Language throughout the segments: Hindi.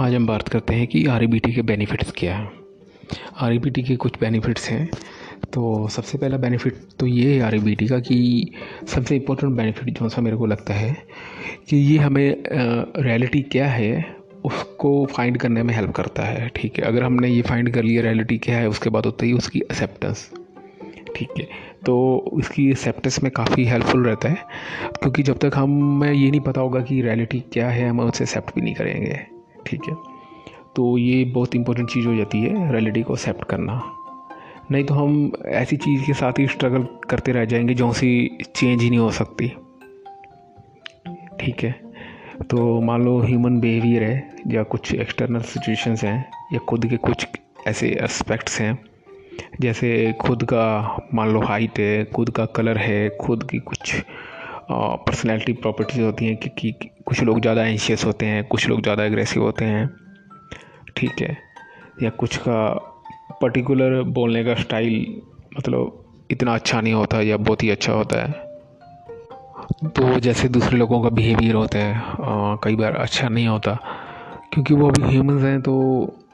आज हम बात करते हैं कि आरईबीटी के बेनिफिट्स क्या हैं। आरईबीटी के कुछ बेनिफिट्स हैं। तो सबसे पहला बेनिफिट तो ये है आरईबीटी का कि सबसे इम्पोर्टेंट बेनिफिट जो सा मेरे को लगता है कि ये हमें रियलिटी क्या है उसको फाइंड करने में हेल्प करता है। ठीक है, अगर हमने ये फाइंड कर लिया रियलिटी क्या है, उसके बाद होती है उसकी एक्सेप्टेंस। ठीक है, तो उसकी एक्सेप्टेंस में काफ़ी हेल्पफुल रहता है, क्योंकि जब तक हमें ये नहीं पता होगा कि रियलिटी क्या है हम उसे एक्सेप्ट भी नहीं करेंगे। ठीक है, तो ये बहुत इंपॉर्टेंट चीज़ हो जाती है रियलिटी को एक्सेप्ट करना, नहीं तो हम ऐसी चीज़ के साथ ही स्ट्रगल करते रह जाएंगे जो सी चेंज ही नहीं हो सकती। ठीक है, तो मान लो ह्यूमन बिहेवियर है या कुछ एक्सटर्नल सिचुएशंस हैं या खुद के कुछ ऐसे एस्पेक्ट्स हैं, जैसे खुद का मान लो हाइट है, खुद का कलर है, खुद की कुछ पर्सनैलिटी प्रॉपर्टीज़ होती हैं कि कुछ लोग ज़्यादा एंशियस होते हैं, कुछ लोग ज़्यादा एग्रेसिव होते हैं। ठीक है, या कुछ का पर्टिकुलर बोलने का स्टाइल मतलब इतना अच्छा नहीं होता या बहुत ही अच्छा होता है। तो जैसे दूसरे लोगों का बिहेवियर होता है कई बार अच्छा नहीं होता, क्योंकि वो अभी ह्यूमंस हैं, तो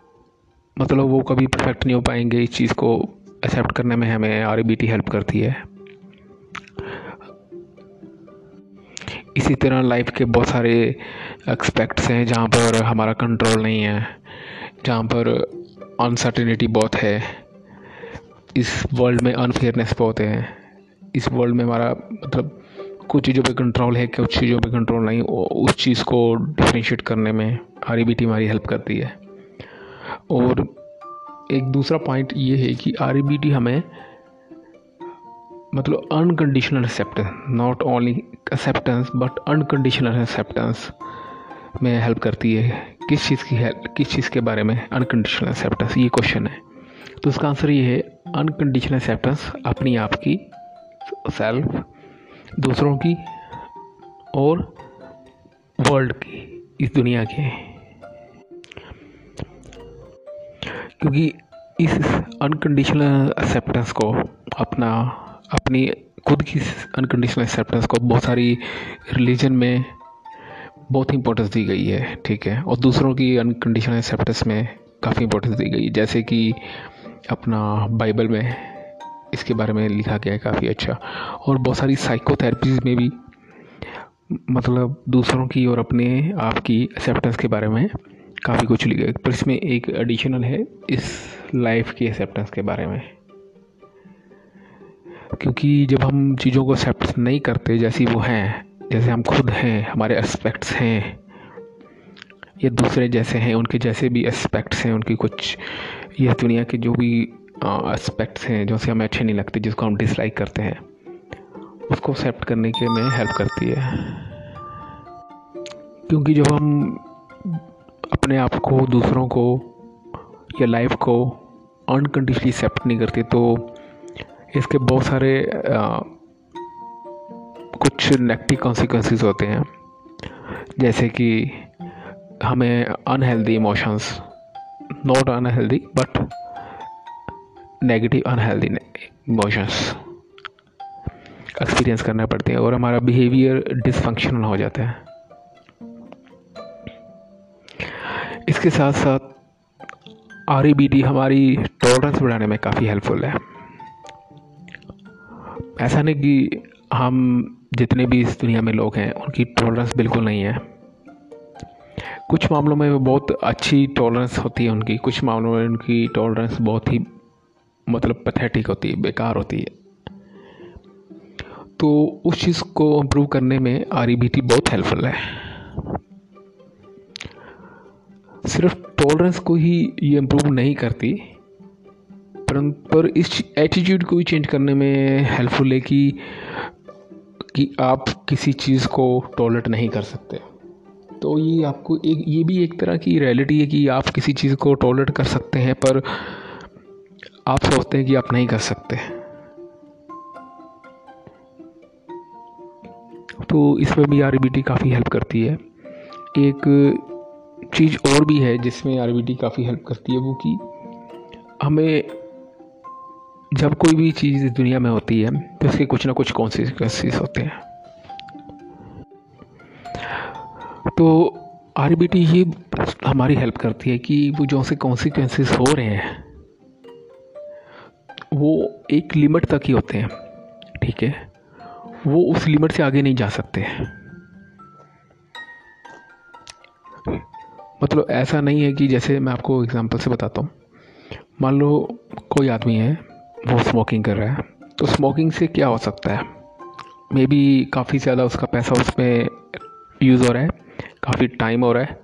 मतलब वो कभी परफेक्ट नहीं हो पाएंगे। इस चीज़ को एक्सेप्ट करने में हमें आरईबीटी हेल्प करती है। इसी तरह लाइफ के बहुत सारे एक्सपेक्ट्स हैं जहाँ पर हमारा कंट्रोल नहीं है, जहाँ पर अनसर्टेनिटी बहुत है, इस वर्ल्ड में अनफेयरनेस बहुत है, इस वर्ल्ड में हमारा मतलब कुछ चीज़ों पे कंट्रोल है, कुछ चीज़ों पे कंट्रोल नहीं। उस चीज़ को डिफरेंशिएट करने में आरईबीटी हमारी हेल्प करती है। और एक दूसरा पॉइंट ये है कि आरईबीटी हमें मतलब unconditional acceptance, not only acceptance but unconditional acceptance में हेल्प करती है। किस चीज़ की हेल्प, किस चीज़ के बारे में अनकंडीशनल एक्सेप्टेंस, ये क्वेश्चन है। तो उसका आंसर ये है अनकंडीशनल एक्सेप्टेंस अपनी आप की, सेल्फ, दूसरों की और वर्ल्ड की, इस दुनिया की। क्योंकि इस अनकंडीशनल एक्सेप्टेंस को अपना अपनी खुद की अनकंडीशनल एक्सेप्टेंस को बहुत सारी रिलीजन में बहुत इंपॉर्टेंस दी गई है। ठीक है, और दूसरों की अनकंडीशनल एक्सेप्टेंस में काफ़ी इंपॉर्टेंस दी गई है, जैसे कि अपना बाइबल में इसके बारे में लिखा गया है काफ़ी अच्छा। और बहुत सारी साइकोथेरेपीज में भी मतलब दूसरों की और अपने आप की एक्सेप्टेंस के बारे में काफ़ी कुछ लिखा है, पर इसमें एक एडिशनल है इस लाइफ की एक्सेप्टेंस के बारे में। क्योंकि जब हम चीज़ों को एक्सेप्ट नहीं करते जैसी वो हैं, जैसे हम खुद हैं, हमारे एस्पेक्ट्स हैं या दूसरे जैसे हैं उनके जैसे भी एस्पेक्ट्स हैं उनकी कुछ, या दुनिया के जो भी एस्पेक्ट्स हैं जो से हमें अच्छे नहीं लगते, जिसको हम डिसलाइक करते हैं, उसको एक्सेप्ट करने के में हेल्प करती है। क्योंकि जब हम अपने आप को, दूसरों को या लाइफ को अनकंडीशनली एक्सेप्ट नहीं करते, तो इसके बहुत सारे कुछ नेगेटिव कॉन्सिक्वेंसेस होते हैं, जैसे कि हमें unhealthy emotions, not unhealthy but negative unhealthy emotions experience करना पड़ते हैं, और हमारा बिहेवियर डिसफंक्शनल हो जाता है। इसके साथ साथ आरईबीटी हमारी टॉलरेंस बढ़ाने में काफ़ी हेल्पफुल है। ऐसा नहीं कि हम जितने भी इस दुनिया में लोग हैं उनकी टॉलरेंस बिल्कुल नहीं है, कुछ मामलों में वो बहुत अच्छी टॉलरेंस होती है उनकी, कुछ मामलों में उनकी टॉलरेंस बहुत ही मतलब पैथेटिक होती है, बेकार होती है। तो उस चीज़ को इम्प्रूव करने में आरईबीटी बहुत हेल्पफुल है। सिर्फ टॉलरेंस को ही ये इम्प्रूव नहीं करती, पर इस एटीट्यूड को ही चेंज करने में हेल्पफुल है कि आप किसी चीज़ को टॉलरेट नहीं कर सकते। तो ये आपको एक, ये भी एक तरह की रियलिटी है कि आप किसी चीज़ को टॉलरेट कर सकते हैं, पर आप सोचते हैं कि आप नहीं कर सकते। तो इसमें भी आरईबीटी काफ़ी हेल्प करती है। एक चीज़ और भी है जिसमें आरईबीटी काफ़ी हेल्प करती है, वो कि हमें जब कोई भी चीज़ दुनिया में होती है तो उसके कुछ ना कुछ कॉन्सिक्वेंसेस होते हैं। तो आरबीटी ये हमारी हेल्प करती है कि वो जो से कॉन्सिक्वेंसेस हो रहे हैं वो एक लिमिट तक ही होते हैं, ठीक है, वो उस लिमिट से आगे नहीं जा सकते। मतलब ऐसा नहीं है कि, जैसे मैं आपको एग्जांपल से बताता हूँ, मान लो कोई आदमी है वो स्मोकिंग कर रहा है, तो स्मोकिंग से क्या हो सकता है, मे बी काफ़ी ज़्यादा उसका पैसा उसमें यूज़ हो रहा है, काफ़ी टाइम हो रहा है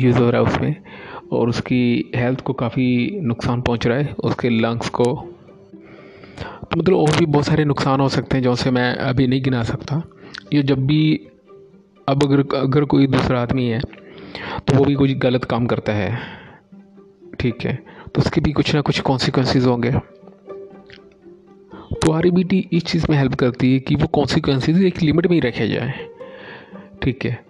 यूज़ हो रहा है उसमें, और उसकी हेल्थ को काफ़ी नुकसान पहुंच रहा है, उसके लंग्स को, तो मतलब और भी बहुत सारे नुकसान हो सकते हैं जो से मैं अभी नहीं गिना सकता। ये जब भी अब अगर कोई दूसरा आदमी है तो वो भी कुछ गलत काम करता है, ठीक है, तो उसके भी कुछ ना कुछ कॉन्सिक्वेंसेस होंगे। तो आरबीटी इस चीज़ में हेल्प करती है कि वो कॉन्सिक्वेंसेस एक लिमिट में ही रखे जाए, ठीक है।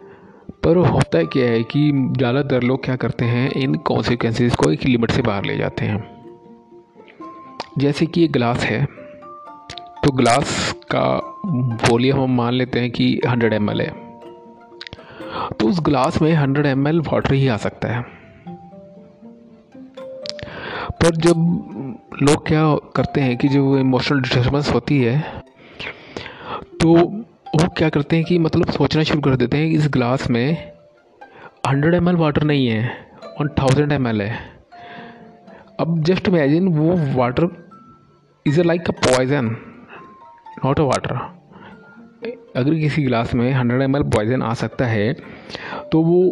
पर होता है क्या है कि ज़्यादातर लोग क्या करते हैं, इन कॉन्सिक्वेंसेस को एक लिमिट से बाहर ले जाते हैं। जैसे कि ये ग्लास है, तो ग्लास का वॉल्यूम हम मान लेते हैं कि 100 ml है, तो उस ग्लास में 100 ml वाटर ही आ सकता है। पर जब लोग क्या करते हैं कि जो इमोशनल डिस्टर्बेंस होती है तो वो क्या करते हैं कि मतलब सोचना शुरू कर देते हैं कि इस ग्लास में 100 ml वाटर नहीं है, 1000 ml है। अब जस्ट इमेजिन वो water is a like a poison, not a water. अगर किसी ग्लास में 100 ml पॉइजन आ सकता है तो वो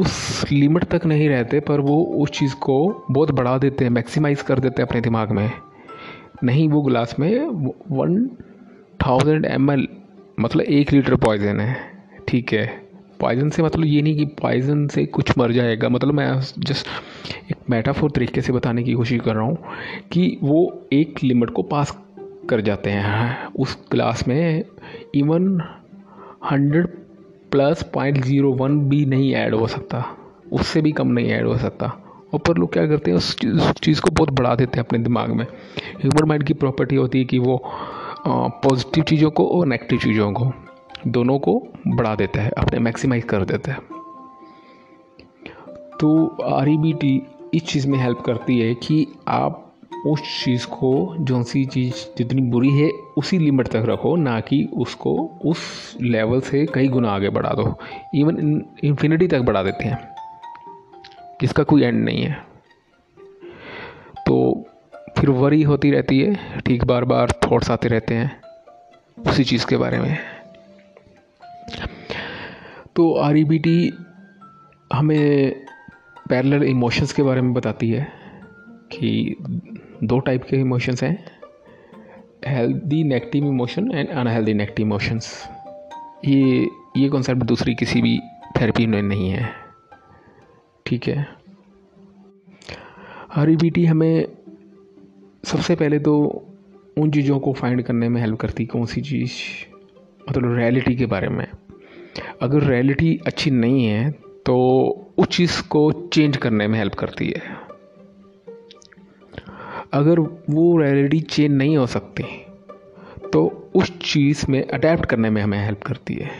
उस लिमिट तक नहीं रहते, पर वो उस चीज़ को बहुत बढ़ा देते हैं, मैक्सिमाइज़ कर देते हैं अपने दिमाग में। नहीं, वो ग्लास में 1000 ml मतलब 1 लीटर पॉइजन है, ठीक है। पॉइजन से मतलब ये नहीं कि पॉइजन से कुछ मर जाएगा, मतलब मैं जस्ट एक मेटाफोर तरीके से बताने की कोशिश कर रहा हूँ कि वो एक लिमिट को पास कर जाते हैं। उस क्लास में इवन 100+.01 भी नहीं ऐड हो सकता, उससे भी कम नहीं ऐड हो सकता। और पर लोग क्या करते हैं, उस चीज़ को बहुत बढ़ा देते हैं अपने दिमाग में। ह्यूमन माइंड की प्रॉपर्टी होती है कि वो पॉजिटिव चीज़ों को और नेगेटिव चीज़ों को, दोनों को बढ़ा देता है, अपने मैक्सिमाइज कर देता है। तो आरबीटी इस चीज़ में हेल्प करती है कि आप उस चीज़ को, जो सी चीज़ जितनी बुरी है उसी लिमिट तक रखो, ना कि उसको उस लेवल से कई गुना आगे बढ़ा दो। इवन इन्फिनिटी तक बढ़ा देते हैं जिसका कोई एंड नहीं है, तो फिर वरी होती रहती है, ठीक, बार बार थॉट्स आते रहते हैं उसी चीज़ के बारे में। तो आरबीटी हमें पैरेलल इमोशंस के बारे में बताती है कि 2 टाइप के इमोशंस हैं, healthy negative emotion and unhealthy negative emotions. ये कॉन्सेप्ट दूसरी किसी भी थेरेपी में नहीं है, ठीक है। आरबीटी हमें सबसे पहले तो उन चीज़ों को फाइंड करने में हेल्प करती, कौन सी चीज़, मतलब रियलिटी के बारे में। अगर रियलिटी अच्छी नहीं है तो उस चीज़ को चेंज करने में हेल्प करती है। अगर वो रियलिटी चेंज नहीं हो सकती तो उस चीज़ में अडैप्ट करने में हमें हेल्प करती है।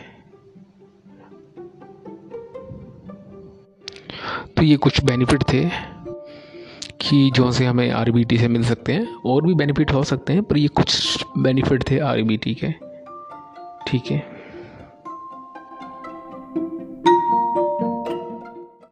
तो ये कुछ बेनिफिट थे कि जो से हमें आरबीटी से मिल सकते हैं, और भी बेनिफिट हो सकते हैं, पर ये कुछ बेनिफिट थे आरबीटी के, ठीक है।